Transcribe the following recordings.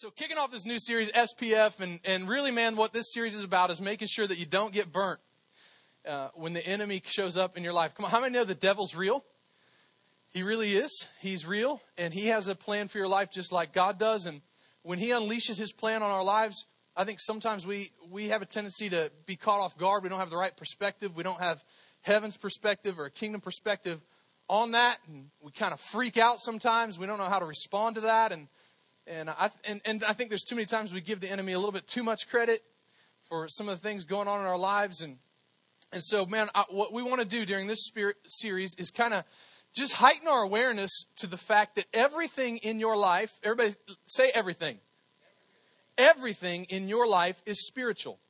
So kicking off this new series, SPF, and really, man, what this series is about is making sure that you don't get burnt when the enemy shows up in your life. Come on, how many know the devil's real? He really is. He's real, and he has a plan for your life just like God does. And when he unleashes his plan on our lives, I think sometimes we have a tendency to be caught off guard. We don't have the right perspective. We don't have heaven's perspective or a kingdom perspective on that, and we kind of freak out sometimes. We don't know how to respond to that, and I think there's too many times we give the enemy a little bit too much credit for some of the things going on in our lives, and so, man, what we want to do during this series is kind of just heighten our awareness to the fact that everything in your life, everybody say everything. Everything in your life is spiritual.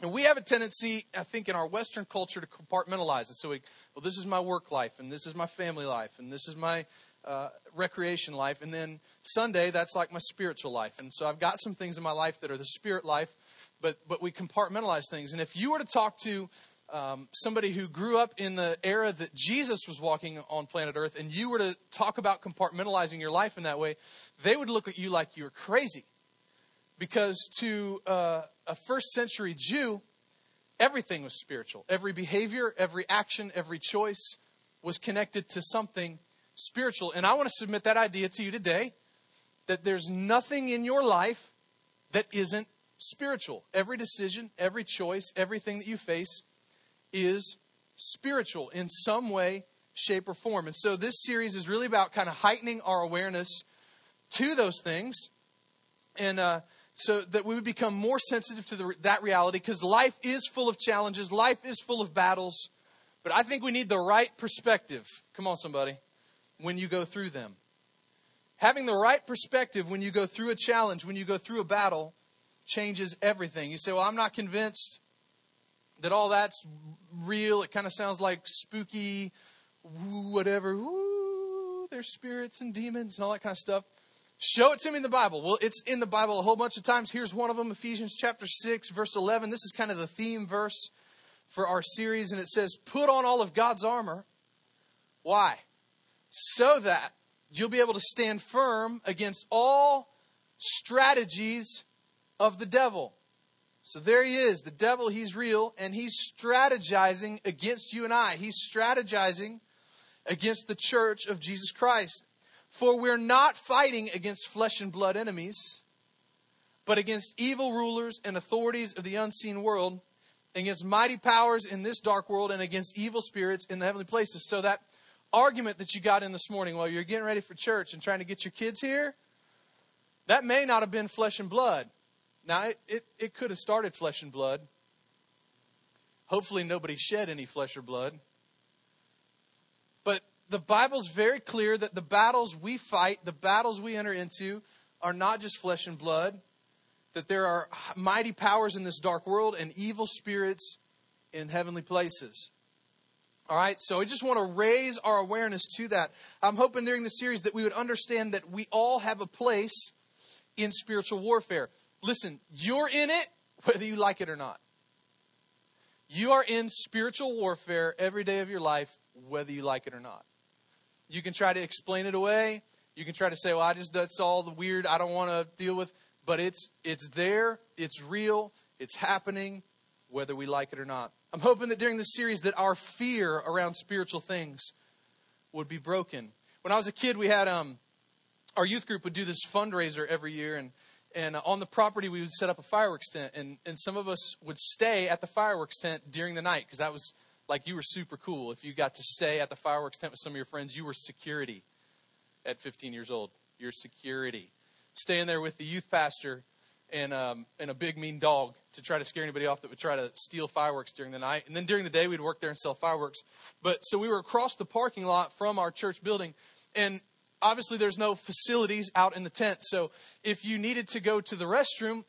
And we have a tendency, I think, in our Western culture to compartmentalize it. So, this is my work life, and this is my family life, and this is my recreation life. And then Sunday, that's like my spiritual life. And so I've got some things in my life that are the spirit life, but we compartmentalize things. And if you were to talk to somebody who grew up in the era that Jesus was walking on planet Earth, and you were to talk about compartmentalizing your life in that way, they would look at you like you were crazy. Because to a first century Jew, everything was spiritual. Every behavior, every action, every choice was connected to something spiritual. And I want to submit that idea to you today, that there's nothing in your life that isn't spiritual. Every decision, every choice, everything that you face is spiritual in some way, shape, or form. And so this series is really about kind of heightening our awareness to those things. And so that we would become more sensitive to that reality, because life is full of challenges. Life is full of battles. But I think we need the right perspective. Come on, somebody. When you go through them. Having the right perspective when you go through a challenge, when you go through a battle, changes everything. You say, well, I'm not convinced that all that's real. It kind of sounds like spooky, whatever. Ooh, there's spirits and demons and all that kind of stuff. Show it to me in the Bible. Well, it's in the Bible a whole bunch of times. Here's one of them, Ephesians chapter 6, verse 11. This is kind of the theme verse for our series. And it says, put on all of God's armor. Why? So that you'll be able to stand firm against all strategies of the devil. So there he is, the devil. He's real, and he's strategizing against you and I. He's strategizing against the church of Jesus Christ. For we're not fighting against flesh and blood enemies, but against evil rulers and authorities of the unseen world, against mighty powers in this dark world, and against evil spirits in the heavenly places. So that argument that you got in this morning while you're getting ready for church and trying to get your kids here, that may not have been flesh and blood. Now, it could have started flesh and blood. Hopefully nobody shed any flesh or blood. But the Bible's very clear that the battles we fight, the battles we enter into, are not just flesh and blood, that there are mighty powers in this dark world and evil spirits in heavenly places. All right, so I just want to raise our awareness to that. I'm hoping during this series that we would understand that we all have a place in spiritual warfare. Listen, you're in it whether you like it or not. You are in spiritual warfare every day of your life whether you like it or not. You can try to explain it away. You can try to say, well, that's all the weird, I don't want to deal with. But it's there, it's real, it's happening, whether we like it or not. I'm hoping that during this series that our fear around spiritual things would be broken. When I was a kid, we had, our youth group would do this fundraiser every year. And on the property, we would set up a fireworks tent. And some of us would stay at the fireworks tent during the night, because that was like, you were super cool. If you got to stay at the fireworks tent with some of your friends, you were security at 15 years old. You're security. Staying there with the youth pastor and a big, mean dog to try to scare anybody off that would try to steal fireworks during the night. And then during the day, we'd work there and sell fireworks. But so we were across the parking lot from our church building. And obviously, there's no facilities out in the tent. So if you needed to go to the restroom,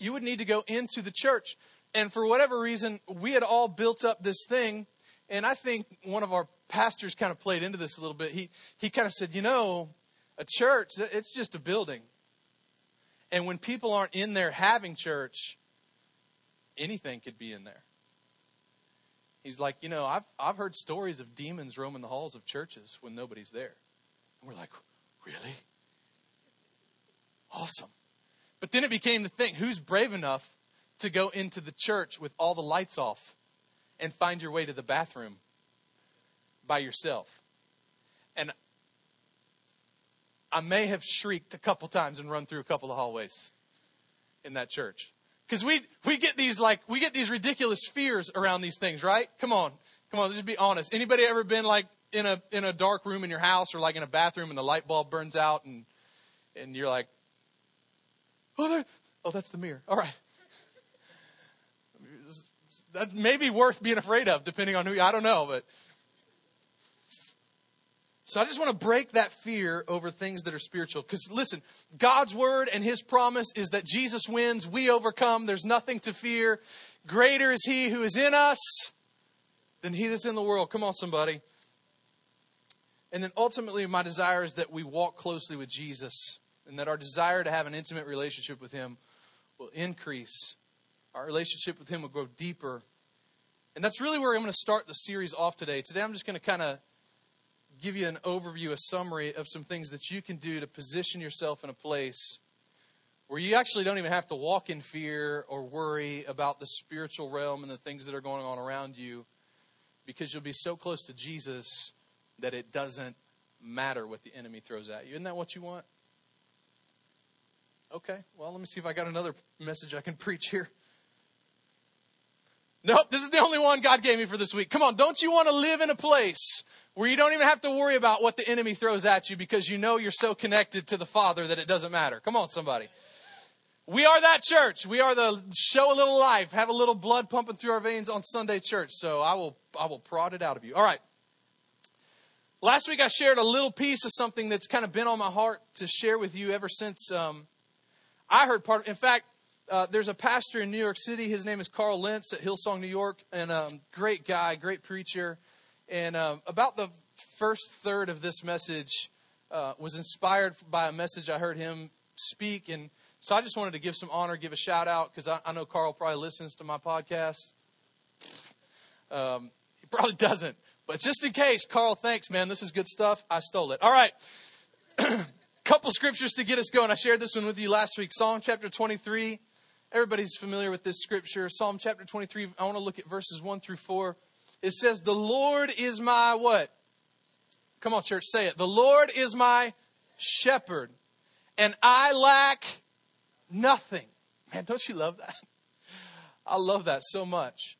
you would need to go into the church. And for whatever reason, we had all built up this thing. And I think one of our pastors kind of played into this a little bit. He kind of said, you know, a church, it's just a building. And when people aren't in there having church, anything could be in there. He's like, you know, I've heard stories of demons roaming the halls of churches when nobody's there. And we're like, really? awesome. But then it became the thing, who's brave enough to go into the church with all the lights off and find your way to the bathroom by yourself? And I may have shrieked a couple times and run through a couple of hallways in that church. Because we get these ridiculous fears around these things, right? Come on, just be honest. Anybody ever been like in a dark room in your house or like in a bathroom and the light bulb burns out and you're like, oh, that's the mirror. All right. That may be worth being afraid of, depending on I don't know, but. So I just want to break that fear over things that are spiritual. Because listen, God's word and his promise is that Jesus wins. We overcome. There's nothing to fear. Greater is he who is in us than he that's in the world. Come on, somebody. And then ultimately, my desire is that we walk closely with Jesus and that our desire to have an intimate relationship with him will increase. Our relationship with him will grow deeper. And that's really where I'm going to start the series off today. Today, I'm just going to kind of give you an overview, a summary of some things that you can do to position yourself in a place where you actually don't even have to walk in fear or worry about the spiritual realm and the things that are going on around you, because you'll be so close to Jesus that it doesn't matter what the enemy throws at you. Isn't that what you want? Okay, well, let me see if I got another message I can preach here. Nope, this is the only one God gave me for this week. Come on, don't you want to live in a place where you don't even have to worry about what the enemy throws at you because you know you're so connected to the Father that it doesn't matter? Come on, somebody. We are that church. We are the show a little life, have a little blood pumping through our veins on Sunday church. So I will prod it out of you. All right. Last week I shared a little piece of something that's kind of been on my heart to share with you ever since I heard part of it. In fact, there's a pastor in New York City. His name is Carl Lentz at Hillsong, New York. And great guy, great preacher. And about the first third of this message was inspired by a message I heard him speak. And so I just wanted to give some honor, give a shout out, because I know Carl probably listens to my podcast. He probably doesn't. But just in case, Carl, thanks, man. This is good stuff. I stole it. All right. Couple scriptures to get us going. I shared this one with you last week. Psalm chapter 23. Everybody's familiar with this scripture. Psalm chapter 23. I want to look at verses 1-4. It says, the Lord is my what? Come on, church, say it. The Lord is my shepherd, and I lack nothing. Man, don't you love that? I love that so much.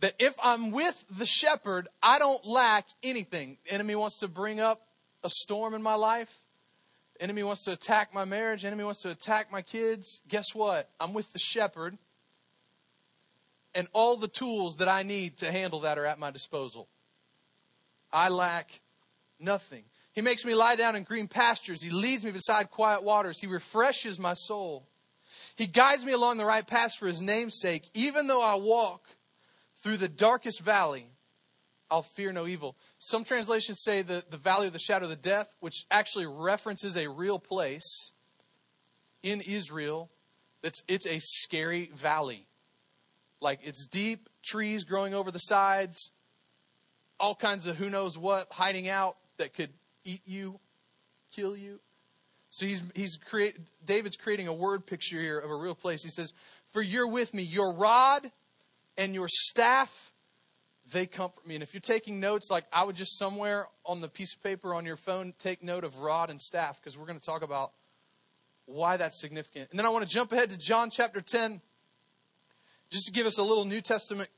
That if I'm with the shepherd, I don't lack anything. The enemy wants to bring up a storm in my life. The enemy wants to attack my marriage. The enemy wants to attack my kids. Guess what? I'm with the shepherd. And all the tools that I need to handle that are at my disposal. I lack nothing. He makes me lie down in green pastures. He leads me beside quiet waters. He refreshes my soul. He guides me along the right path for his name's sake. Even though I walk through the darkest valley, I'll fear no evil. Some translations say the valley of the shadow of death, which actually references a real place in Israel. It's a scary valley. Like, it's deep, trees growing over the sides, all kinds of who knows what hiding out that could eat you, kill you. So David's creating a word picture here of a real place. He says, for you're with me, your rod and your staff, they comfort me. And if you're taking notes, like I would just somewhere on the piece of paper on your phone, take note of rod and staff, because we're going to talk about why that's significant. And then I want to jump ahead to John chapter 10, just to give us a little New Testament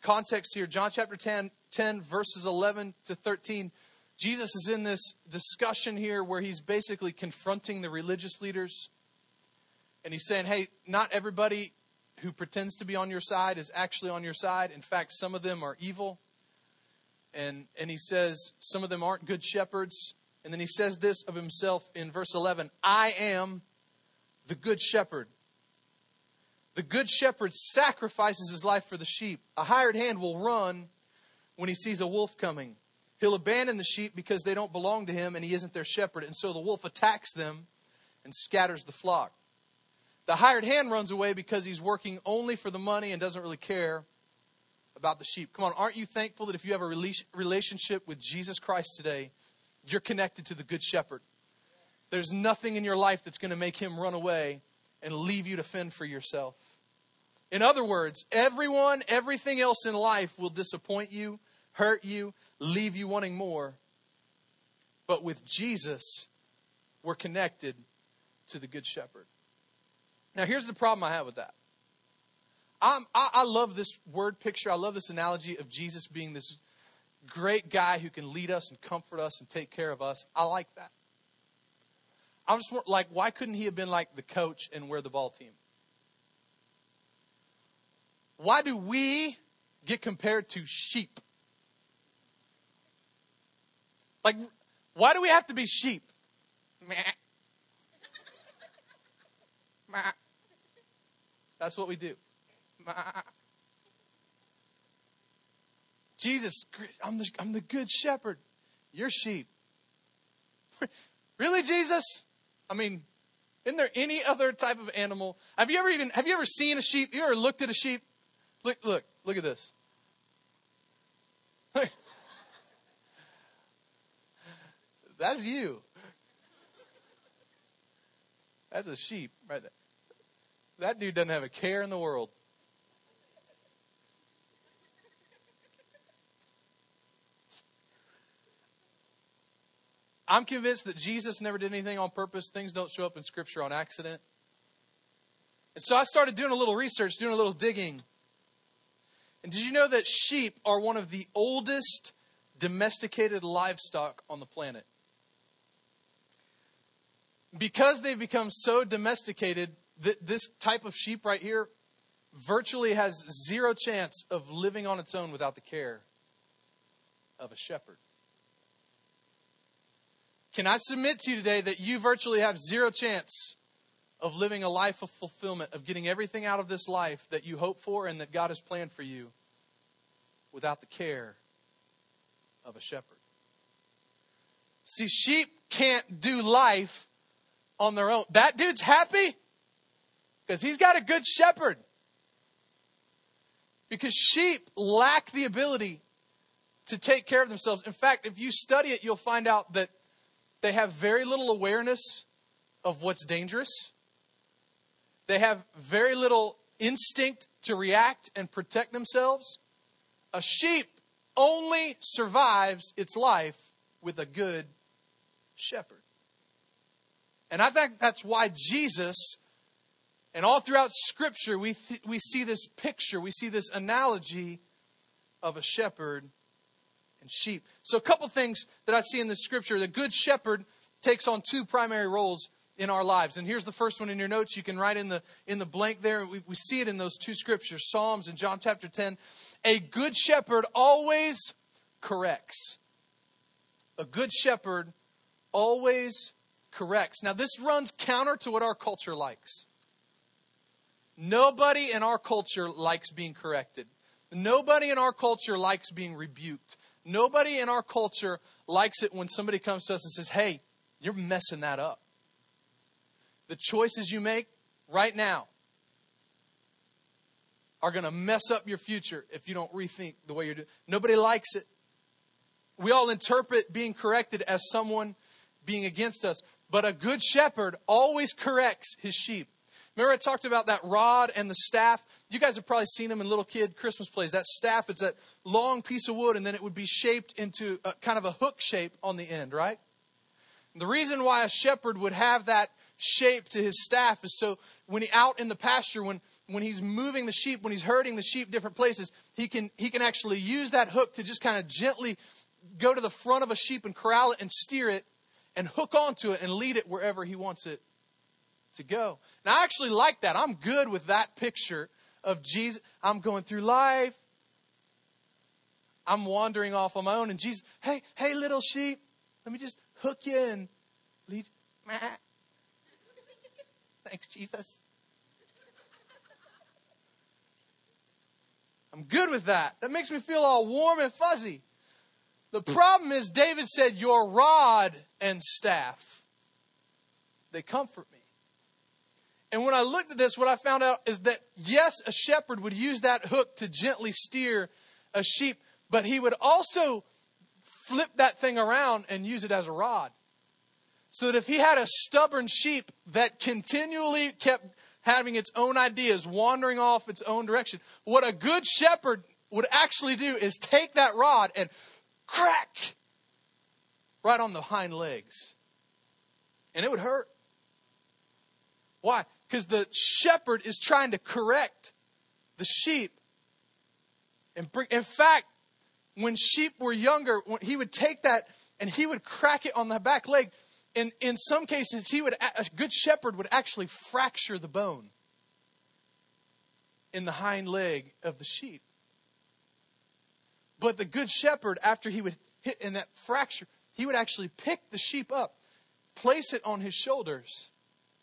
context here. John chapter 10 verses 11-13. Jesus is in this discussion here where he's basically confronting the religious leaders. And he's saying, hey, not everybody who pretends to be on your side is actually on your side. In fact, some of them are evil. And he says, some of them aren't good shepherds. And then he says this of himself in verse 11, I am the good shepherd. The good shepherd sacrifices his life for the sheep. A hired hand will run when he sees a wolf coming. He'll abandon the sheep because they don't belong to him and he isn't their shepherd. And so the wolf attacks them and scatters the flock. The hired hand runs away because he's working only for the money and doesn't really care about the sheep. Come on, aren't you thankful that if you have a relationship with Jesus Christ today, you're connected to the good shepherd? There's nothing in your life that's going to make him run away and leave you to fend for yourself. In other words, everyone, everything else in life will disappoint you, hurt you, leave you wanting more. But with Jesus, we're connected to the Good Shepherd. Now, here's the problem I have with that. I love this word picture. I love this analogy of Jesus being this great guy who can lead us and comfort us and take care of us. I like that. I'm just like, why couldn't he have been like the coach and we're the ball team? Why do we get compared to sheep? Like, why do we have to be sheep? That's what we do. Jesus, I'm the good shepherd. You're sheep. Really, Jesus? I mean, isn't there any other type of animal? Have you ever seen a sheep? You ever looked at a sheep? Look at this. That's you. That's a sheep right there. That dude doesn't have a care in the world. I'm convinced that Jesus never did anything on purpose. Things don't show up in Scripture on accident. And so I started doing a little research, doing a little digging. And did you know that sheep are one of the oldest domesticated livestock on the planet? Because they've become so domesticated, this type of sheep right here virtually has zero chance of living on its own without the care of a shepherd. Can I submit to you today that you virtually have zero chance of living a life of fulfillment, of getting everything out of this life that you hope for and that God has planned for you without the care of a shepherd? See, sheep can't do life on their own. That dude's happy because he's got a good shepherd. Because sheep lack the ability to take care of themselves. In fact, if you study it, you'll find out that they have very little awareness of what's dangerous. They have very little instinct to react and protect themselves. A sheep only survives its life with a good shepherd. And I think that's why Jesus, and all throughout Scripture, we see this picture, we see this analogy of a shepherd and sheep. So a couple things that I see in this Scripture. The good shepherd takes on two primary roles in our lives. And here's the first one in your notes. You can write in the blank there. We see it in those two Scriptures, Psalms and John chapter 10. A good shepherd always corrects. A good shepherd always corrects. Now, this runs counter to what our culture likes. Nobody in our culture likes being corrected. Nobody in our culture likes being rebuked. Nobody in our culture likes it when somebody comes to us and says, hey, you're messing that up. The choices you make right now are going to mess up your future if you don't rethink the way you're doing. Nobody likes it. We all interpret being corrected as someone being against us. But a good shepherd always corrects his sheep. Remember I talked about that rod and the staff? You guys have probably seen them in little kid Christmas plays. That staff, it's that long piece of wood, and then it would be shaped into a kind of a hook shape on the end, right? And the reason why a shepherd would have that shape to his staff is so when he out in the pasture, when he's moving the sheep, when he's herding the sheep different places, he can actually use that hook to just kind of gently go to the front of a sheep and corral it and steer it and hook onto it and lead it wherever he wants it to go. And I actually like that. I'm good with that picture of Jesus. I'm going through life. I'm wandering off on my own. And Jesus, hey, little sheep, let me just hook you and lead you. Thanks, Jesus. I'm good with that. That makes me feel all warm and fuzzy. The problem is, David said, your rod and staff, they comfort me. And when I looked at this, what I found out is that, yes, a shepherd would use that hook to gently steer a sheep, but he would also flip that thing around and use it as a rod. So that if he had a stubborn sheep that continually kept having its own ideas, wandering off its own direction, what a good shepherd would actually do is take that rod and crack right on the hind legs. And it would hurt. Why? Because the shepherd is trying to correct the sheep. And in fact, when sheep were younger, he would take that and he would crack it on the back leg. And in some cases, a good shepherd would actually fracture the bone in the hind leg of the sheep. But the good shepherd, after he would hit in that fracture, he would actually pick the sheep up, place it on his shoulders,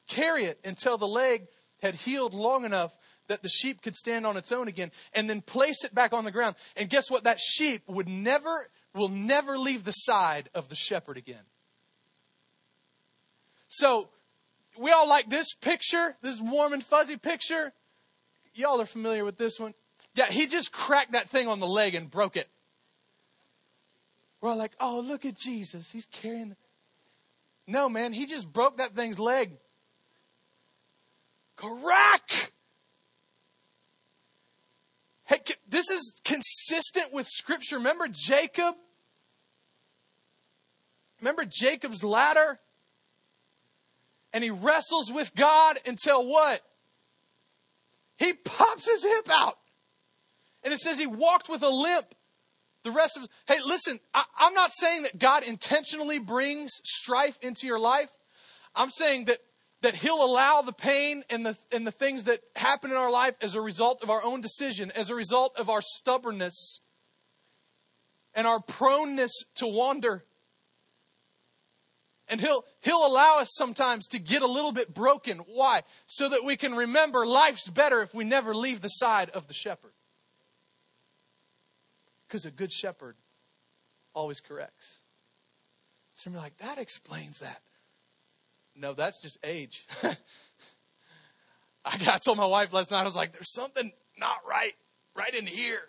carry it until the leg had healed long enough that the sheep could stand on its own again, and then place it back on the ground. And guess what? That sheep will never leave the side of the shepherd again. So we all like this picture, this warm and fuzzy picture. Y'all are familiar with this one. Yeah, he just cracked that thing on the leg and broke it. We're all like, oh, look at Jesus. He's carrying. No, man, he just broke that thing's leg. Crack! Hey, this is consistent with Scripture. Remember Jacob? Remember Jacob's ladder? And he wrestles with God until what? He pops his hip out. And it says he walked with a limp. The rest of us. Hey, listen, I'm not saying that God intentionally brings strife into your life. I'm saying that he'll allow the pain and the things that happen in our life as a result of our own decision, as a result of our stubbornness and our proneness to wander. And he'll allow us sometimes to get a little bit broken. Why? So that we can remember life's better if we never leave the side of the shepherd. Because a good shepherd always corrects. Some are like, that explains that. No, that's just age. I told my wife last night, I was like, there's something not right in here.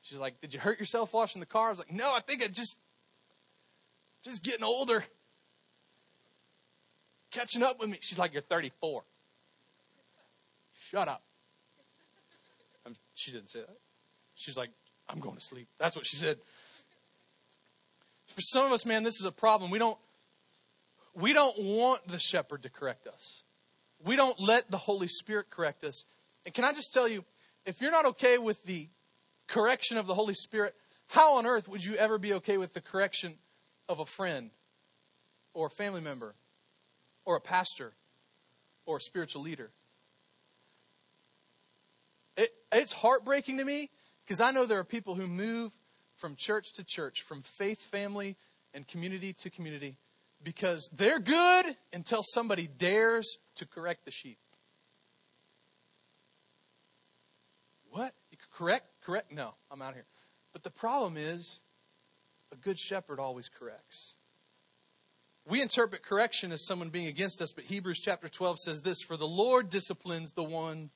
She's like, did you hurt yourself washing the car? I was like, no, I think I just getting older. Catching up with me. She's like, you're 34. Shut up. She didn't say that. She's like, I'm going to sleep. That's what she said. For some of us, man, this is a problem. We don't want the shepherd to correct us. We don't let the Holy Spirit correct us. And can I just tell you, if you're not okay with the correction of the Holy Spirit, how on earth would you ever be okay with the correction of a friend or a family member or a pastor or a spiritual leader? It's heartbreaking to me because I know there are people who move from church to church, from faith, family, and community to community, because they're good until somebody dares to correct the sheep. What? Correct? No, I'm out of here. But the problem is, a good shepherd always corrects. We interpret correction as someone being against us, but Hebrews chapter 12 says this: for the Lord disciplines the one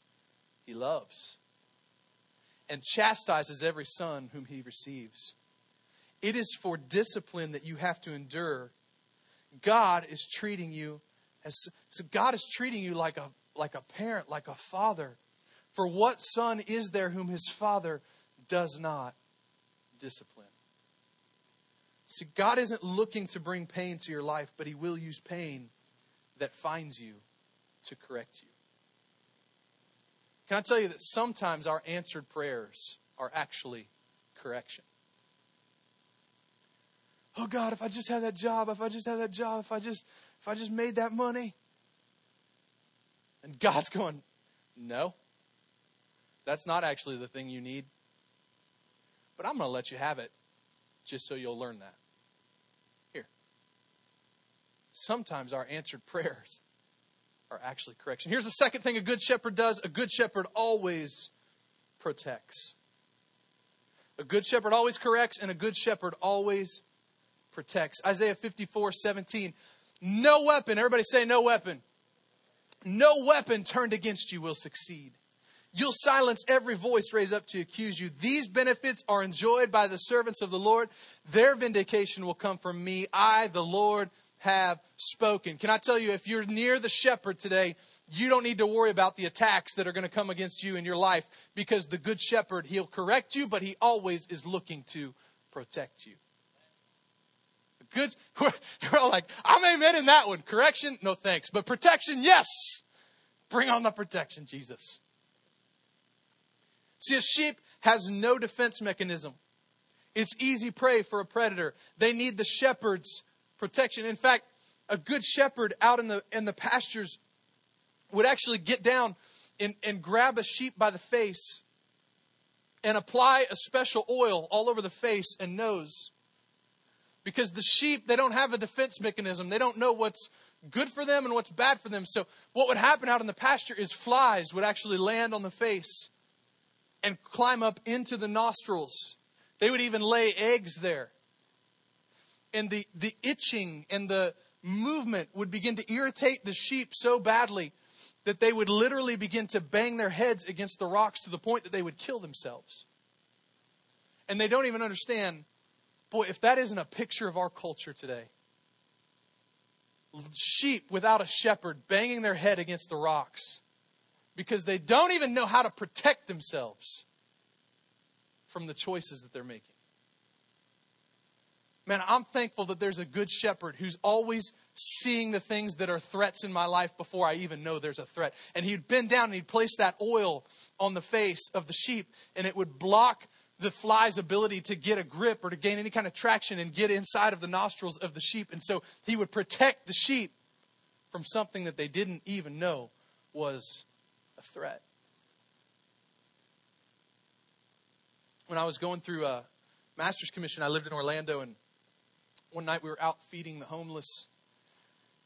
he loves and chastises every son whom he receives. It is for discipline that you have to endure. God is treating you like a parent, like a father. For what son is there whom his father does not discipline? See, God isn't looking to bring pain to your life, but he will use pain that finds you to correct you. Can I tell you that sometimes our answered prayers are actually correction? Oh God, if I just had that job, if I just made that money. And God's going, no, that's not actually the thing you need. But I'm going to let you have it just so you'll learn that. Here. Sometimes our answered prayers are actually correction. Here's the second thing a good shepherd does. A good shepherd always protects. A good shepherd always corrects, and a good shepherd always protects. Isaiah 54:17. No weapon, everybody say no weapon. No weapon turned against you will succeed. You'll silence every voice raised up to accuse you. These benefits are enjoyed by the servants of the Lord. Their vindication will come from me. I, the Lord, have spoken. Can I tell you, if you're near the shepherd today, you don't need to worry about the attacks that are going to come against you in your life, because the good shepherd, he'll correct you, but he always is looking to protect you. Good. We're all like, I'm amen in that one. Correction? No thanks. But protection? Yes. Bring on the protection, Jesus. See, a sheep has no defense mechanism. It's easy prey for a predator. They need the shepherd's protection. In fact, a good shepherd out in the pastures would actually get down and grab a sheep by the face and apply a special oil all over the face and nose. Because the sheep, they don't have a defense mechanism. They don't know what's good for them and what's bad for them. So what would happen out in the pasture is flies would actually land on the face and climb up into the nostrils. They would even lay eggs there. And the itching and the movement would begin to irritate the sheep so badly that they would literally begin to bang their heads against the rocks to the point that they would kill themselves. And they don't even understand, boy, if that isn't a picture of our culture today. Sheep without a shepherd banging their head against the rocks because they don't even know how to protect themselves from the choices that they're making. Man, I'm thankful that there's a good shepherd who's always seeing the things that are threats in my life before I even know there's a threat. And he'd bend down and he'd place that oil on the face of the sheep, and it would block the fly's ability to get a grip or to gain any kind of traction and get inside of the nostrils of the sheep. And so he would protect the sheep from something that they didn't even know was a threat. When I was going through a Master's Commission, I lived in Orlando, and one night we were out feeding the homeless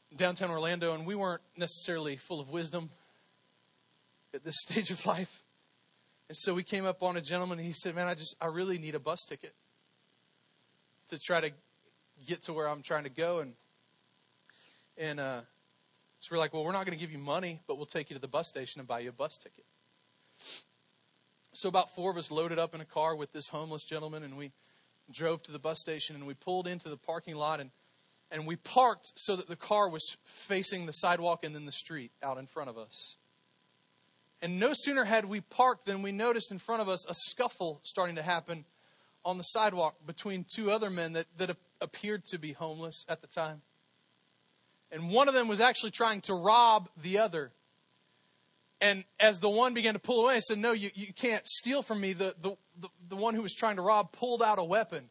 in downtown Orlando, and we weren't necessarily full of wisdom at this stage of life. And so we came up on a gentleman, and he said, man, I really need a bus ticket to try to get to where I'm trying to go. So we're like, well, we're not going to give you money, but we'll take you to the bus station and buy you a bus ticket. So about four of us loaded up in a car with this homeless gentleman, and we drove to the bus station, and we pulled into the parking lot, and we parked so that the car was facing the sidewalk and then the street out in front of us. And no sooner had we parked than we noticed in front of us a scuffle starting to happen on the sidewalk between two other men that appeared to be homeless at the time. And one of them was actually trying to rob the other. And as the one began to pull away, I said, no, you can't steal from me. The one who was trying to rob pulled out a weapon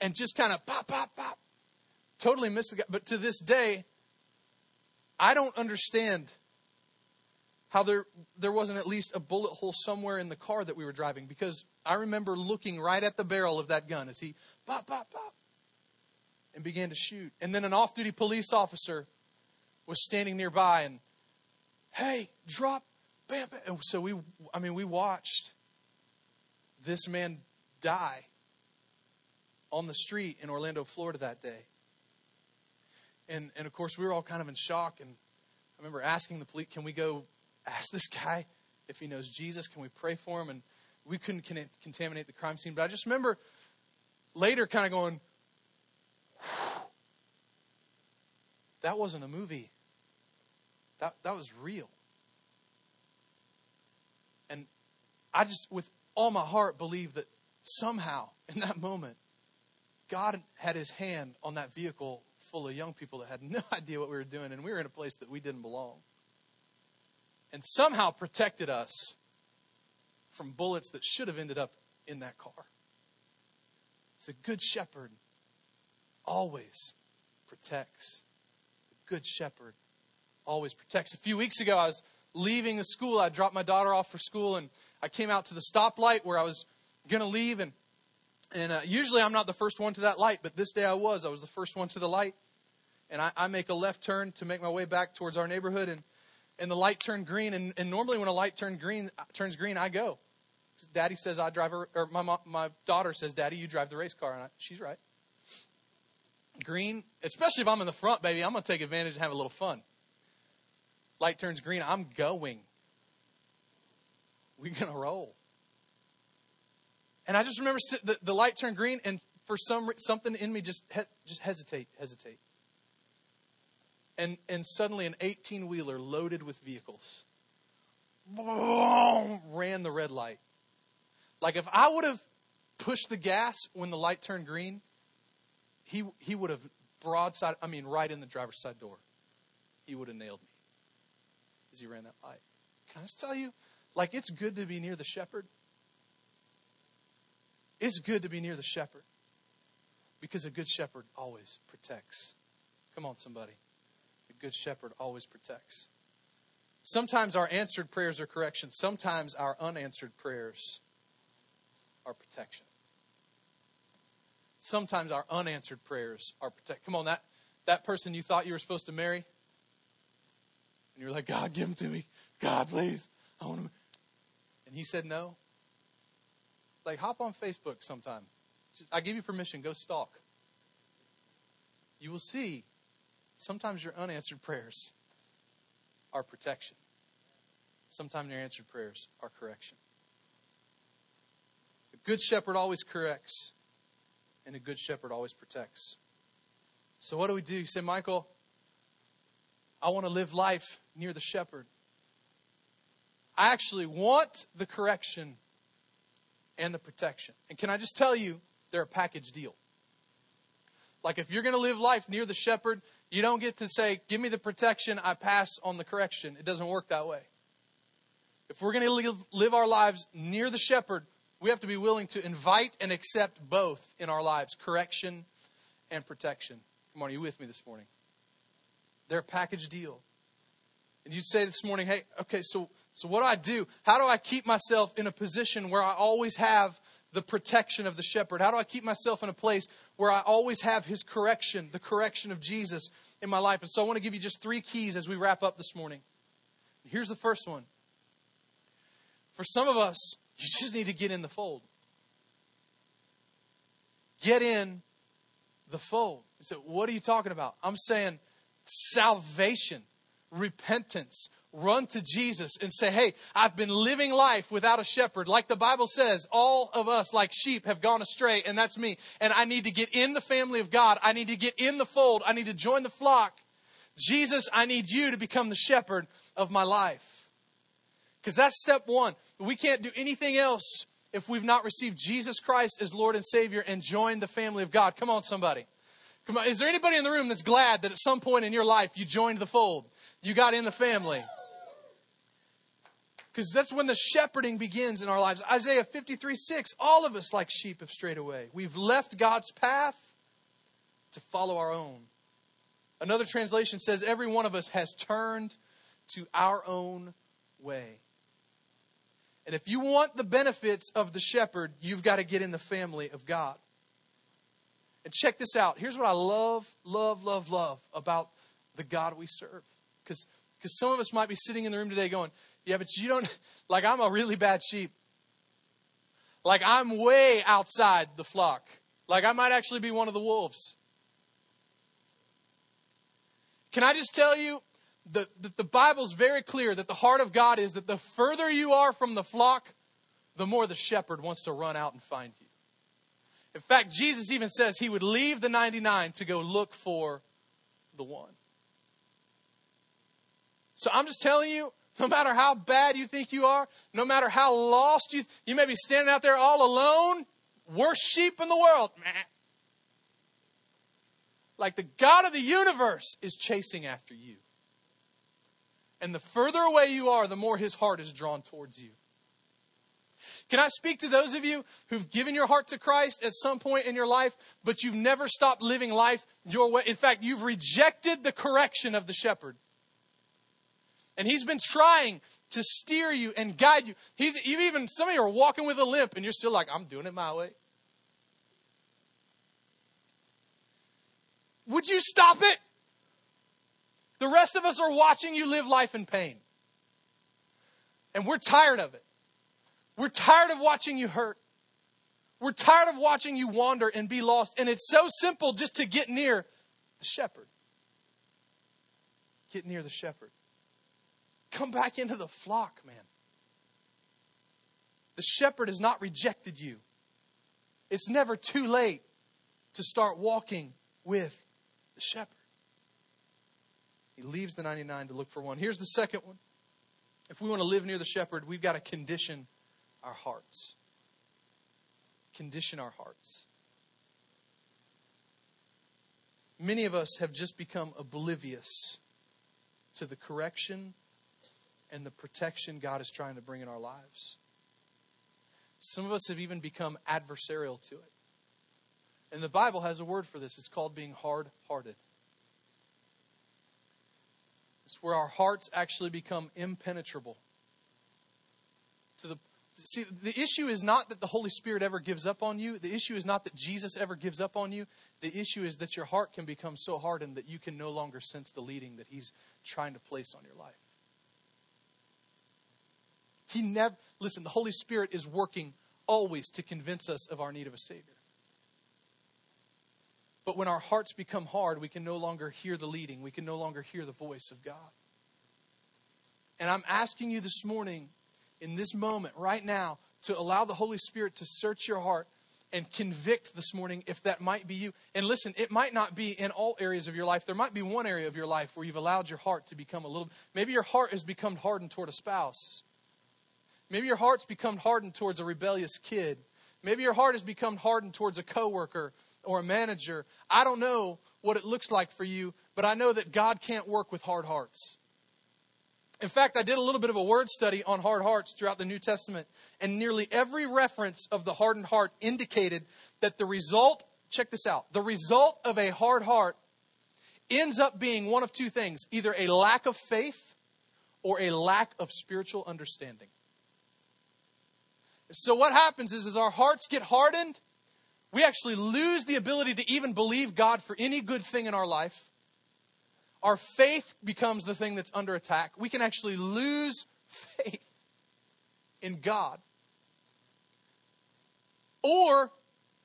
and just kind of pop, pop, pop. Totally missed the guy. But to this day, I don't understand how there wasn't at least a bullet hole somewhere in the car that we were driving. Because I remember looking right at the barrel of that gun as he pop, pop, pop and began to shoot. And then an off-duty police officer was standing nearby and, hey, drop, bam, bam. And so we watched this man die on the street in Orlando, Florida that day. And of course, we were all kind of in shock. And I remember asking the police, can we go ask this guy if he knows Jesus? Can we pray for him? And we couldn't contaminate the crime scene. But I just remember later kind of going, that wasn't a movie. That was real. And I just, with all my heart, believe that somehow in that moment, God had his hand on that vehicle full of young people that had no idea what we were doing. And we were in a place that we didn't belong. And somehow protected us from bullets that should have ended up in that car. It's a good shepherd always protects. A good shepherd always protects. A few weeks ago, I was leaving the school. I dropped my daughter off for school, and I came out to the stoplight where I was going to leave. And usually I'm not the first one to that light, but this day I was. I was the first one to the light. And I make a left turn to make my way back towards our neighborhood, and the light turned green. And normally when a light turns green, I go. Daddy says I drive, or my daughter says, Daddy, you drive the race car. And she's right. Green, especially if I'm in the front, baby, I'm going to take advantage and have a little fun. Light turns green, I'm going. We're going to roll. And I just remember the light turned green, and for something in me just hesitate. and suddenly an 18-wheeler loaded with vehicles ran the red light. Like if I would have pushed the gas when the light turned green, he would have broadside, I mean, right in the driver's side door. He would have nailed me as he ran that light. Can I just tell you, like, it's good to be near the shepherd. It's good to be near the shepherd because a good shepherd always protects. Come on, somebody. A good shepherd always protects. Sometimes our answered prayers are correction. Sometimes our unanswered prayers are protection. Sometimes our unanswered prayers are protection. Come on, that person you thought you were supposed to marry, and you're like, God, give him to me. God, please. I want him. And he said no. Like, hop on Facebook sometime. I give you permission. Go stalk. You will see sometimes your unanswered prayers are protection. Sometimes your answered prayers are correction. A good shepherd always corrects, and a good shepherd always protects. So what do we do? You say, Michael, I want to live life near the shepherd. I actually want the correction and the protection. And can I just tell you, they're a package deal. Like if you're going to live life near the shepherd, you don't get to say, give me the protection, I pass on the correction. It doesn't work that way. If we're going to live our lives near the shepherd, we have to be willing to invite and accept both in our lives, correction and protection. Come on, are you with me this morning? They're a package deal. And you'd say this morning, hey, okay, so what do I do? How do I keep myself in a position where I always have the protection of the shepherd? How do I keep myself in a place where I always have his correction, the correction of Jesus in my life? And so I want to give you just 3 keys as we wrap up this morning. Here's the first one. For some of us, you just need to get in the fold. Get in the fold. So what are you talking about? I'm saying salvation, repentance, run to Jesus and say, hey, I've been living life without a shepherd. Like the Bible says, all of us like sheep have gone astray, and that's me. And I need to get in the family of God. I need to get in the fold. I need to join the flock. Jesus, I need you to become the shepherd of my life. Because that's step one. We can't do anything else if we've not received Jesus Christ as Lord and Savior and joined the family of God. Come on, somebody. Come on. Is there anybody in the room that's glad that at some point in your life you joined the fold? You got in the family. Because that's when the shepherding begins in our lives. Isaiah 53:6, all of us like sheep have strayed away. We've left God's path to follow our own. Another translation says, every one of us has turned to our own way. And if you want the benefits of the shepherd, you've got to get in the family of God. And check this out. Here's what I love about the God we serve. Because some of us might be sitting in the room today going, yeah, but you don't, like, I'm a really bad sheep. Like, I'm way outside the flock. Like, I might actually be one of the wolves. Can I just tell you that the Bible's very clear that the heart of God is that the further you are from the flock, the more the shepherd wants to run out and find you. In fact, Jesus even says he would leave the 99 to go look for the one. So I'm just telling you, no matter how bad you think you are, no matter how lost you may be standing out there all alone, worst sheep in the world. Like the God of the universe is chasing after you. And the further away you are, the more his heart is drawn towards you. Can I speak to those of you who've given your heart to Christ at some point in your life, but you've never stopped living life your way? In fact, you've rejected the correction of the shepherd. And he's been trying to steer you and guide you. Some of you are walking with a limp and you're still like, I'm doing it my way. Would you stop it? The rest of us are watching you live life in pain. And we're tired of it. We're tired of watching you hurt. We're tired of watching you wander and be lost. And it's so simple just to get near the shepherd. Get near the shepherd. Come back into the flock, man. The shepherd has not rejected you. It's never too late to start walking with the shepherd. He leaves the 99 to look for one. Here's the second one. If we want to live near the shepherd, we've got to condition our hearts. Condition our hearts. Many of us have just become oblivious to the correction and the protection God is trying to bring in our lives. Some of us have even become adversarial to it. And the Bible has a word for this. It's called being hard-hearted. It's where our hearts actually become impenetrable. See, the issue is not that the Holy Spirit ever gives up on you. The issue is not that Jesus ever gives up on you. The issue is that your heart can become so hardened that you can no longer sense the leading that He's trying to place on your life. Listen, the Holy Spirit is working always to convince us of our need of a Savior. But when our hearts become hard, we can no longer hear the leading. We can no longer hear the voice of God. And I'm asking you this morning, in this moment, right now, to allow the Holy Spirit to search your heart and convict this morning if that might be you. And listen, it might not be in all areas of your life. There might be one area of your life where you've allowed your heart to become a little... Maybe your heart has become hardened toward a spouse. Maybe your heart's become hardened towards a rebellious kid. Maybe your heart has become hardened towards a coworker or a manager. I don't know what it looks like for you, but I know that God can't work with hard hearts. In fact, I did a little bit of a word study on hard hearts throughout the New Testament, and nearly every reference of the hardened heart indicated that the result, check this out, the result of a hard heart ends up being one of two things, either a lack of faith or a lack of spiritual understanding. So what happens is, as our hearts get hardened, we actually lose the ability to even believe God for any good thing in our life. Our faith becomes the thing that's under attack. We can actually lose faith in God. Or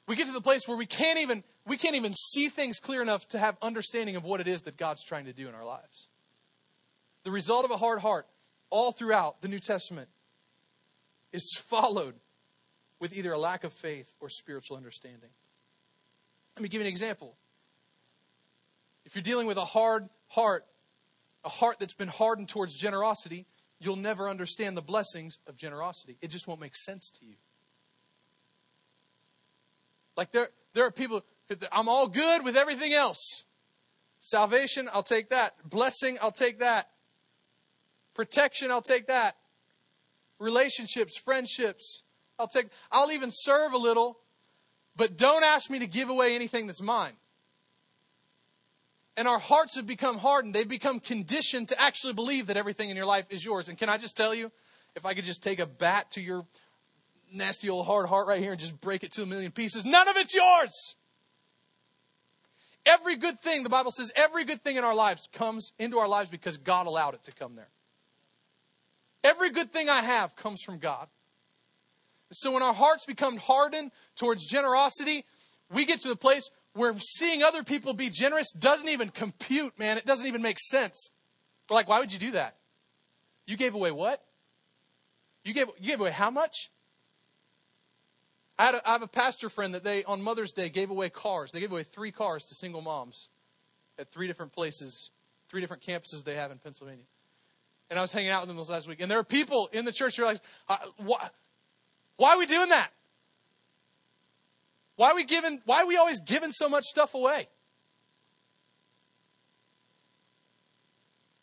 we get to the place where we can't even see things clear enough to have understanding of what it is that God's trying to do in our lives. The result of a hard heart, all throughout the New Testament, is followed with either a lack of faith or spiritual understanding. Let me give you an example. If you're dealing with a hard heart, a heart that's been hardened towards generosity, you'll never understand the blessings of generosity. It just won't make sense to you. Like there are people, I'm all good with everything else. Salvation, I'll take that. Blessing, I'll take that. Protection, I'll take that. Relationships, friendships. I'll even serve a little, but don't ask me to give away anything that's mine. And our hearts have become hardened. They've become conditioned to actually believe that everything in your life is yours. And can I just tell you, if I could just take a bat to your nasty old hard heart right here and just break it to a million pieces, none of it's yours. Every good thing, the Bible says, every good thing in our lives comes into our lives because God allowed it to come there. Every good thing I have comes from God. So when our hearts become hardened towards generosity, we get to the place where seeing other people be generous doesn't even compute, man. It doesn't even make sense. We're like, why would you do that? You gave away what? You gave away how much? I have a pastor friend that they, on Mother's Day, gave away cars. They gave away 3 cars to single moms at 3 different places, 3 different campuses they have in Pennsylvania. And I was hanging out with them this last week. And there are people in the church who are like, why are we doing that? Why are we always giving so much stuff away?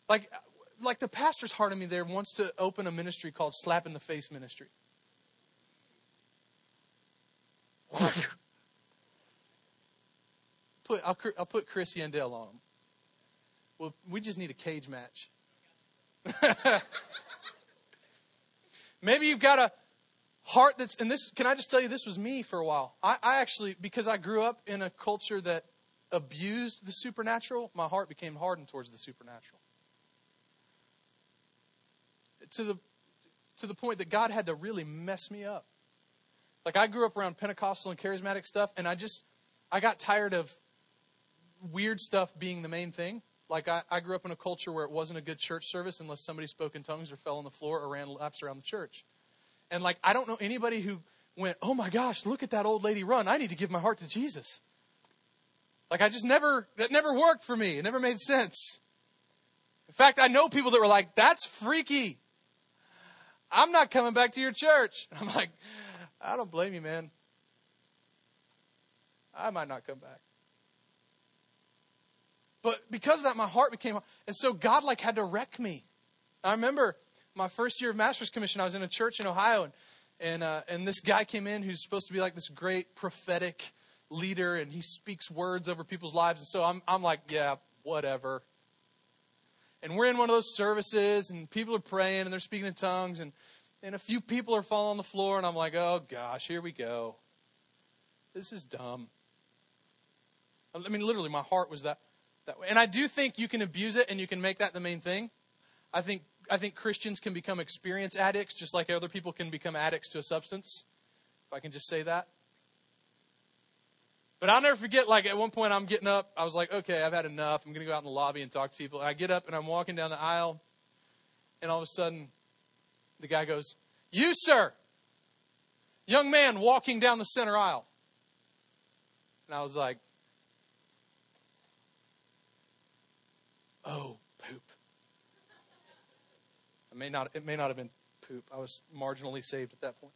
Like the pastor's heart of me there wants to open a ministry called Slap in the Face Ministry. I'll put Chris Yandell on him. Well, we just need a cage match. Maybe you've got a heart that's, and this, can I just tell you, this was me for a while. I actually, because I grew up in a culture that abused the supernatural, my heart became hardened towards the supernatural. To the point that God had to really mess me up. Like I grew up around Pentecostal and charismatic stuff, and I got tired of weird stuff being the main thing. Like I grew up in a culture where it wasn't a good church service unless somebody spoke in tongues or fell on the floor or ran laps around the church. And like, I don't know anybody who went, oh my gosh, look at that old lady run. I need to give my heart to Jesus. Like that never worked for me. It never made sense. In fact, I know people that were like, that's freaky. I'm not coming back to your church. And I'm like, I don't blame you, man. I might not come back. But because of that, my heart became, and so God like had to wreck me. I remember my first year of Master's Commission, I was in a church in Ohio, and this guy came in who's supposed to be like this great prophetic leader, and he speaks words over people's lives. And so I'm like, yeah, whatever. And we're in one of those services, and people are praying, and they're speaking in tongues, and a few people are falling on the floor, and I'm like, oh gosh, here we go. This is dumb. I mean, literally, my heart was that way. And I do think you can abuse it, and you can make that the main thing. I think Christians can become experience addicts, just like other people can become addicts to a substance. If I can just say that. But I'll never forget, like, at one point I'm getting up. I was like, okay, I've had enough. I'm going to go out in the lobby and talk to people. And I get up, and I'm walking down the aisle. And all of a sudden, the guy goes, you, sir, young man walking down the center aisle. And I was like, oh, poop. It may not have been poop. I was marginally saved at that point.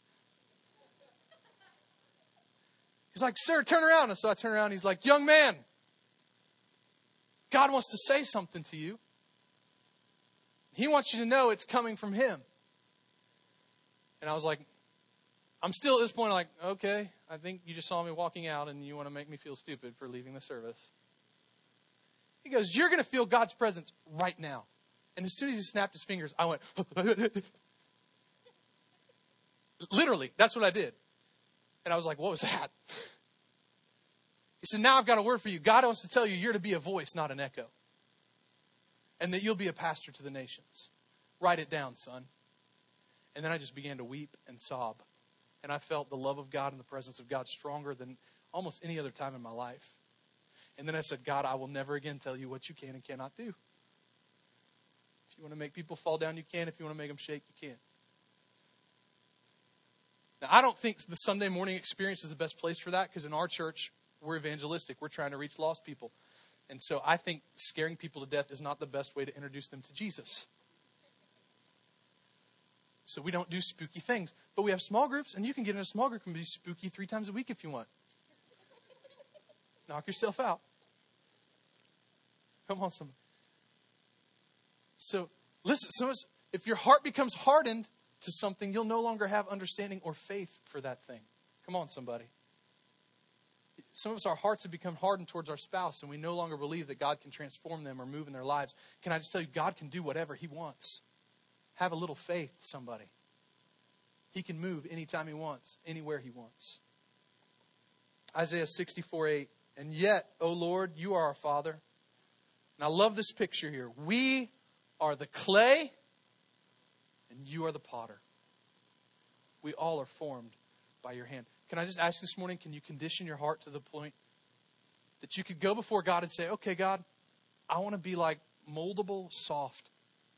He's like, sir, turn around. And so I turn around. He's like, young man, God wants to say something to you. He wants you to know it's coming from him. And I was like, I'm still at this point like, okay, I think you just saw me walking out and you want to make me feel stupid for leaving the service. He goes, you're going to feel God's presence right now. And as soon as he snapped his fingers, I went, literally, that's what I did. And I was like, what was that? He said, now I've got a word for you. God wants to tell you you're to be a voice, not an echo. And that you'll be a pastor to the nations. Write it down, son. And then I just began to weep and sob. And I felt the love of God and the presence of God stronger than almost any other time in my life. And then I said, God, I will never again tell you what you can and cannot do. If you want to make people fall down, you can. If you want to make them shake, you can. Now, I don't think the Sunday morning experience is the best place for that because in our church, we're evangelistic. We're trying to reach lost people. And so I think scaring people to death is not the best way to introduce them to Jesus. So we don't do spooky things. But we have small groups, and you can get in a small group and be spooky 3 times a week if you want. Knock yourself out. Come on, somebody. So listen, so if your heart becomes hardened to something, you'll no longer have understanding or faith for that thing. Come on, somebody. Some of us, our hearts have become hardened towards our spouse, and we no longer believe that God can transform them or move in their lives. Can I just tell you, God can do whatever he wants. Have a little faith, somebody. He can move anytime he wants, anywhere he wants. Isaiah 64:8, and yet, O Lord, you are our Father. And I love this picture here. We are the clay, and you are the potter. We all are formed by your hand. Can I just ask this morning, can you condition your heart to the point that you could go before God and say, okay, God, I want to be like moldable, soft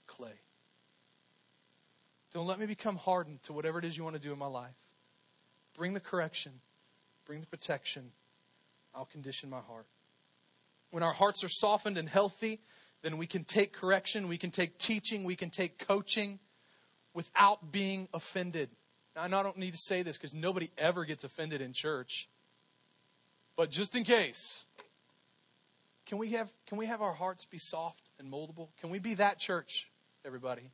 clay. Don't let me become hardened to whatever it is you want to do in my life. Bring the correction. Bring the protection. I'll condition my heart. When our hearts are softened and healthy, then we can take correction. We can take teaching. We can take coaching without being offended. Now, I don't need to say this because nobody ever gets offended in church. But just in case, can we have our hearts be soft and moldable? Can we be that church, everybody,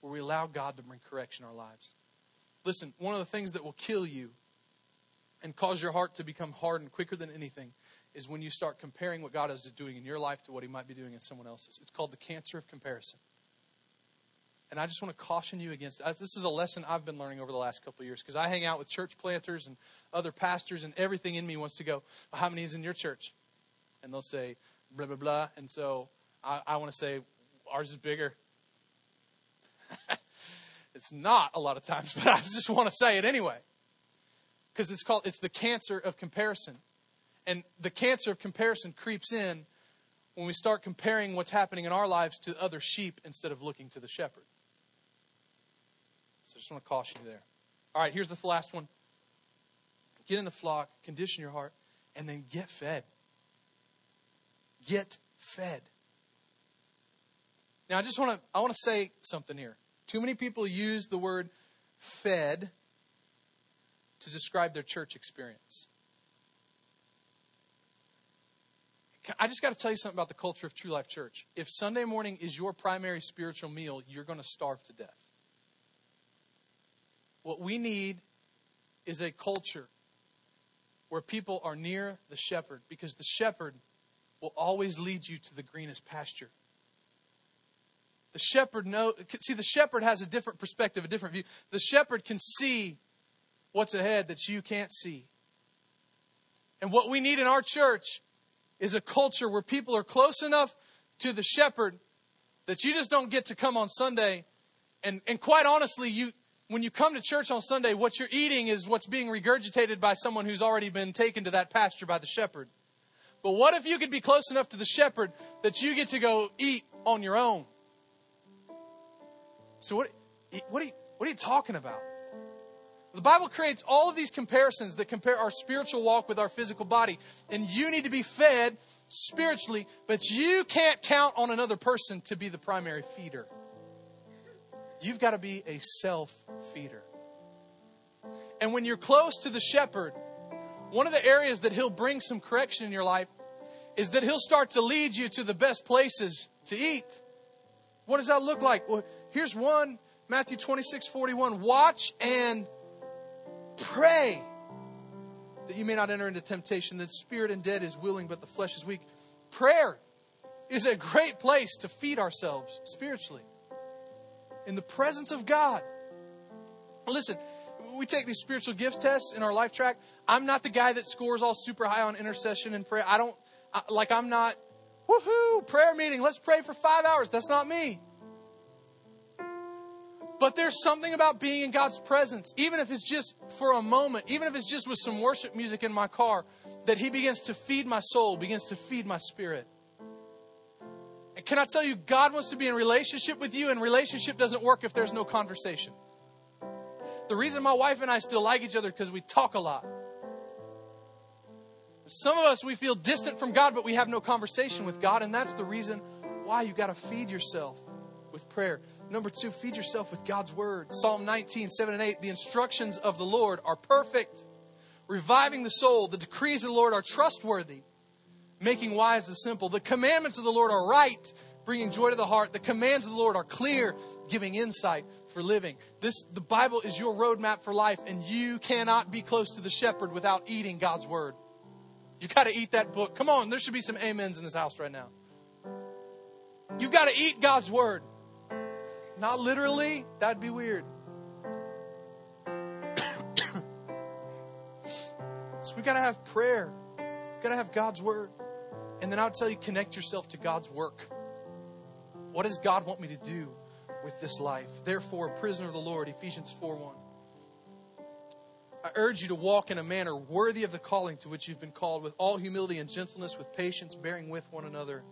where we allow God to bring correction in our lives? Listen, one of the things that will kill you and cause your heart to become hardened quicker than anything is when you start comparing what God is doing in your life to what he might be doing in someone else's. It's called the cancer of comparison. And I just want to caution you against it. This is a lesson I've been learning over the last couple of years because I hang out with church planters and other pastors, and everything in me wants to go, well, how many is in your church? And they'll say, blah, blah, blah. And so I want to say, ours is bigger. It's not a lot of times, but I just want to say it anyway. Because it's the cancer of comparison. And the cancer of comparison creeps in when we start comparing what's happening in our lives to other sheep instead of looking to the shepherd. So I just want to caution you there. All right, here's the last one. Get in the flock, condition your heart, and then get fed. Get fed. Now, I want to say something here. Too many people use the word fed to describe their church experience. I just got to tell you something about the culture of True Life Church. If Sunday morning is your primary spiritual meal, you're going to starve to death. What we need is a culture where people are near the shepherd, because the shepherd will always lead you to the greenest pasture. The shepherd knows. See, the shepherd has a different perspective, a different view. The shepherd can see what's ahead that you can't see. And what we need in our church is a culture where people are close enough to the shepherd that you just don't get to come on Sunday. And quite honestly, when you come to church on Sunday, what you're eating is what's being regurgitated by someone who's already been taken to that pasture by the shepherd. But what if you could be close enough to the shepherd that you get to go eat on your own? So what are you talking about? The Bible creates all of these comparisons that compare our spiritual walk with our physical body. And you need to be fed spiritually, but you can't count on another person to be the primary feeder. You've got to be a self-feeder. And when you're close to the shepherd, one of the areas that he'll bring some correction in your life is that he'll start to lead you to the best places to eat. What does that look like? Well, here's one, Matthew 26:41. Watch and pray that you may not enter into temptation. The spirit and dead is willing, but the flesh is weak. Prayer is a great place to feed ourselves spiritually. In the presence of God. Listen, we take these spiritual gift tests in our Life Track. I'm not the guy that scores all super high on intercession and prayer. I'm not, woohoo, prayer meeting. Let's pray for 5 hours. That's not me. But there's something about being in God's presence, even if it's just for a moment, even if it's just with some worship music in my car, that he begins to feed my soul, begins to feed my spirit. And can I tell you, God wants to be in relationship with you, and relationship doesn't work if there's no conversation. The reason my wife and I still like each other is because we talk a lot. Some of us, we feel distant from God, but we have no conversation with God, and that's the reason why you got to feed yourself with prayer. Number two, feed yourself with God's word. Psalm 19:7-8, the instructions of the Lord are perfect, reviving the soul. The decrees of the Lord are trustworthy, making wise the simple. The commandments of the Lord are right, bringing joy to the heart. The commands of the Lord are clear, giving insight for living. The Bible is your roadmap for life, and you cannot be close to the shepherd without eating God's word. You got to eat that book. Come on, there should be some amens in this house right now. You've got to eat God's word. Not literally, that'd be weird. So we've got to have prayer. We've got to have God's word. And then I'll tell you, connect yourself to God's work. What does God want me to do with this life? Therefore, a prisoner of the Lord, Ephesians 4:1. I urge you to walk in a manner worthy of the calling to which you've been called, with all humility and gentleness, with patience, bearing with one another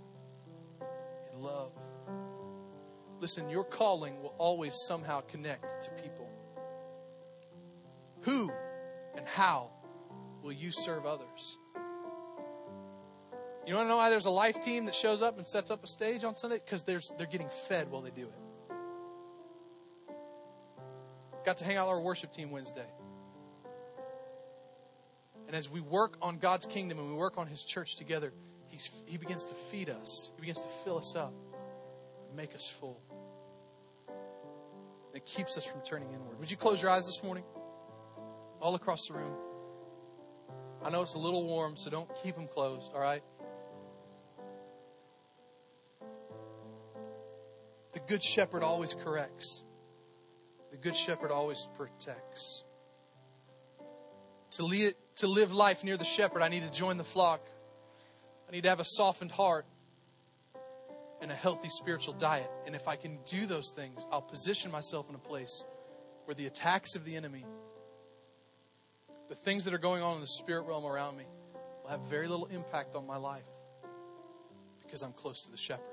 in love. Listen, your calling will always somehow connect to people. Who and how will you serve others? You want to know why there's a life team that shows up and sets up a stage on Sunday? Because they're getting fed while they do it. Got to hang out with our worship team Wednesday. And as we work on God's kingdom and we work on his church together, he begins to feed us. He begins to fill us up and make us full. It keeps us from turning inward. Would you close your eyes this morning? All across the room. I know it's a little warm, so don't keep them closed, all right? The good shepherd always corrects. The good shepherd always protects. To live life near the shepherd, I need to join the flock. I need to have a softened heart and a healthy spiritual diet. And if I can do those things, I'll position myself in a place where the attacks of the enemy, the things that are going on in the spirit realm around me, will have very little impact on my life because I'm close to the shepherd.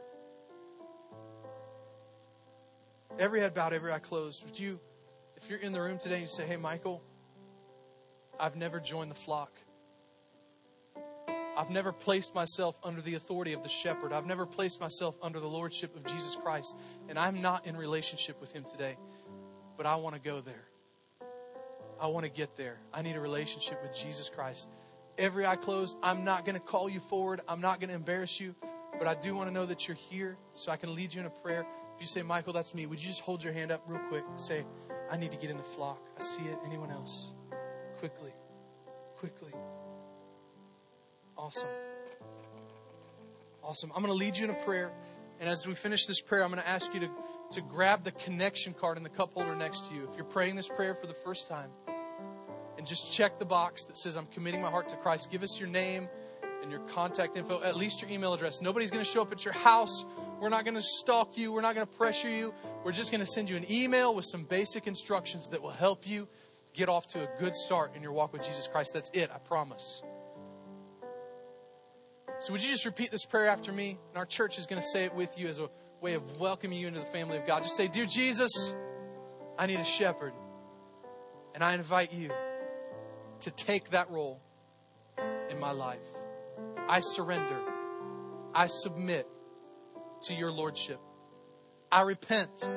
Every head bowed, every eye closed. Would you, if you're in the room today and you say, hey, Michael, I've never joined the flock. I've never placed myself under the authority of the shepherd. I've never placed myself under the lordship of Jesus Christ. And I'm not in relationship with him today. But I want to go there. I want to get there. I need a relationship with Jesus Christ. Every eye closed. I'm not going to call you forward. I'm not going to embarrass you. But I do want to know that you're here so I can lead you in a prayer. If you say, Michael, that's me, would you just hold your hand up real quick and say, I need to get in the flock. I see it. Anyone else? Quickly. Quickly. Awesome. Awesome. I'm going to lead you in a prayer. And as we finish this prayer, I'm going to ask you to grab the connection card in the cup holder next to you. If you're praying this prayer for the first time, and just check the box that says, I'm committing my heart to Christ. Give us your name and your contact info, at least your email address. Nobody's going to show up at your house. We're not going to stalk you. We're not going to pressure you. We're just going to send you an email with some basic instructions that will help you get off to a good start in your walk with Jesus Christ. That's it. I promise. So would you just repeat this prayer after me? And our church is going to say it with you as a way of welcoming you into the family of God. Just say, Dear Jesus, I need a shepherd. And I invite you to take that role in my life. I surrender. I submit to your lordship. I repent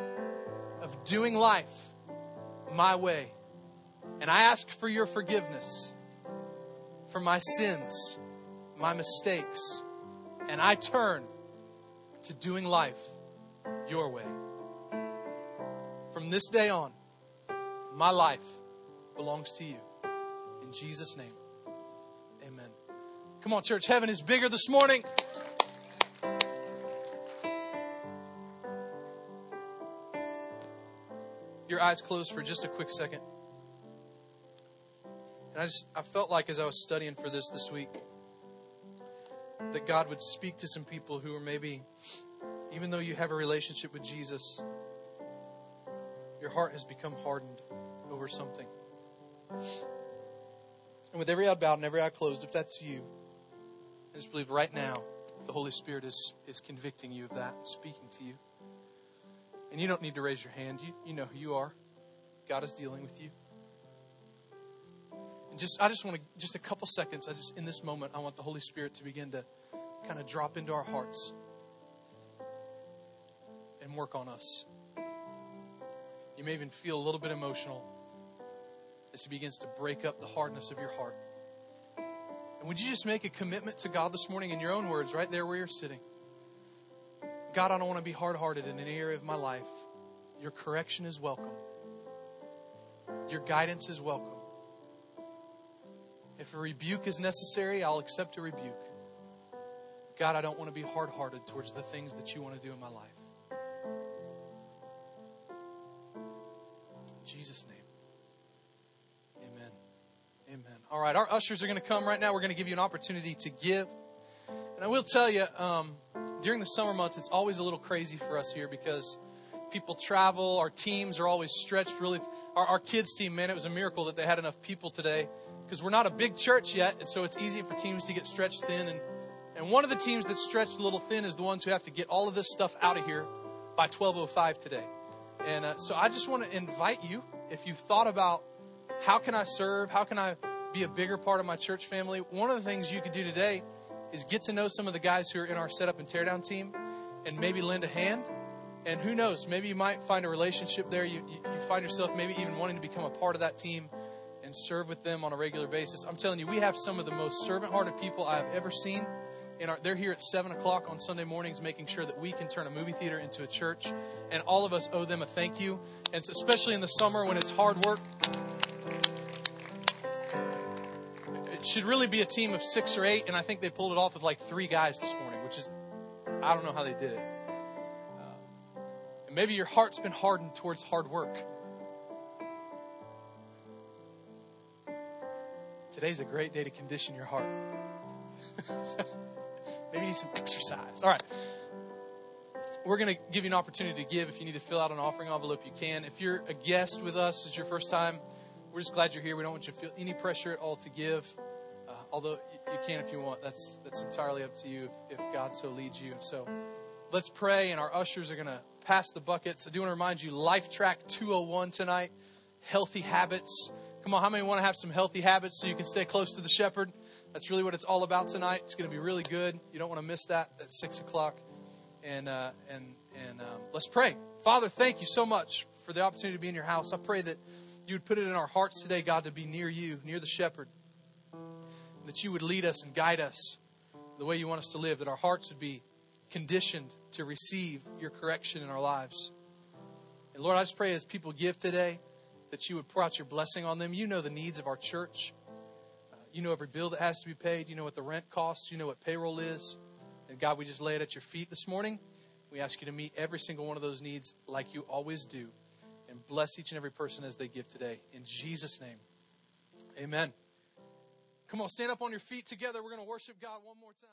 of doing life my way. And I ask for your forgiveness for my sins, my mistakes. And I turn to doing life your way. From this day on, my life belongs to you. In Jesus' name, amen. Come on, church. Heaven is bigger this morning. Your eyes closed for just a quick second. And I felt like as I was studying for this week, that God would speak to some people who are maybe, even though you have a relationship with Jesus, your heart has become hardened over something. And with every eye bowed and every eye closed, if that's you, I just believe right now the Holy Spirit is convicting you of that, speaking to you. And you don't need to raise your hand. You know who you are. God is dealing with you. And I just want to a couple seconds. In this moment, I want the Holy Spirit to begin to kind of drop into our hearts and work on us. You may even feel a little bit emotional as he begins to break up the hardness of your heart. And would you just make a commitment to God this morning in your own words, right there where you're sitting? God, I don't want to be hard-hearted in any area of my life. Your correction is welcome. Your guidance is welcome. If a rebuke is necessary, I'll accept a rebuke. God, I don't want to be hard-hearted towards the things that you want to do in my life. In Jesus' name. Amen. All right, our ushers are going to come right now. We're going to give you an opportunity to give. And I will tell you, during the summer months, it's always a little crazy for us here because people travel. Our teams are always stretched. Really, our kids' team, man, it was a miracle that they had enough people today because we're not a big church yet. And so it's easy for teams to get stretched thin. And one of the teams that's stretched a little thin is the ones who have to get all of this stuff out of here by 12:05 today. And so I just want to invite you, if you've thought about, how can I serve? How can I be a bigger part of my church family? One of the things you could do today is get to know some of the guys who are in our setup and teardown team and maybe lend a hand. And who knows, maybe you might find a relationship there. You find yourself maybe even wanting to become a part of that team and serve with them on a regular basis. I'm telling you, we have some of the most servant-hearted people I've ever seen. And they're here at 7 o'clock on Sunday mornings making sure that we can turn a movie theater into a church. And all of us owe them a thank you. And especially in the summer when it's hard work. It should really be a team of 6 or 8, and I think they pulled it off with like 3 guys this morning, which is, I don't know how they did it. And maybe your heart's been hardened towards hard work. Today's a great day to condition your heart. Maybe you need some exercise. All right. We're going to give you an opportunity to give. If you need to fill out an offering envelope, you can. If you're a guest with us, it's your first time, we're just glad you're here. We don't want you to feel any pressure at all to give. Although you can if you want. That's entirely up to you if God so leads you. So let's pray, and our ushers are going to pass the buckets. I do want to remind you, Life Track 201 tonight, healthy habits. Come on, how many want to have some healthy habits so you can stay close to the shepherd? That's really what it's all about tonight. It's going to be really good. You don't want to miss that at 6 o'clock. And let's pray. Father, thank you so much for the opportunity to be in your house. I pray that you would put it in our hearts today, God, to be near you, near the shepherd, that you would lead us and guide us the way you want us to live, that our hearts would be conditioned to receive your correction in our lives. And Lord, I just pray as people give today that you would pour out your blessing on them. You know the needs of our church. You know every bill that has to be paid. You know what the rent costs. You know what payroll is. And God, we just lay it at your feet this morning. We ask you to meet every single one of those needs like you always do. And bless each and every person as they give today. In Jesus' name, amen. Come on, stand up on your feet together. We're going to worship God one more time.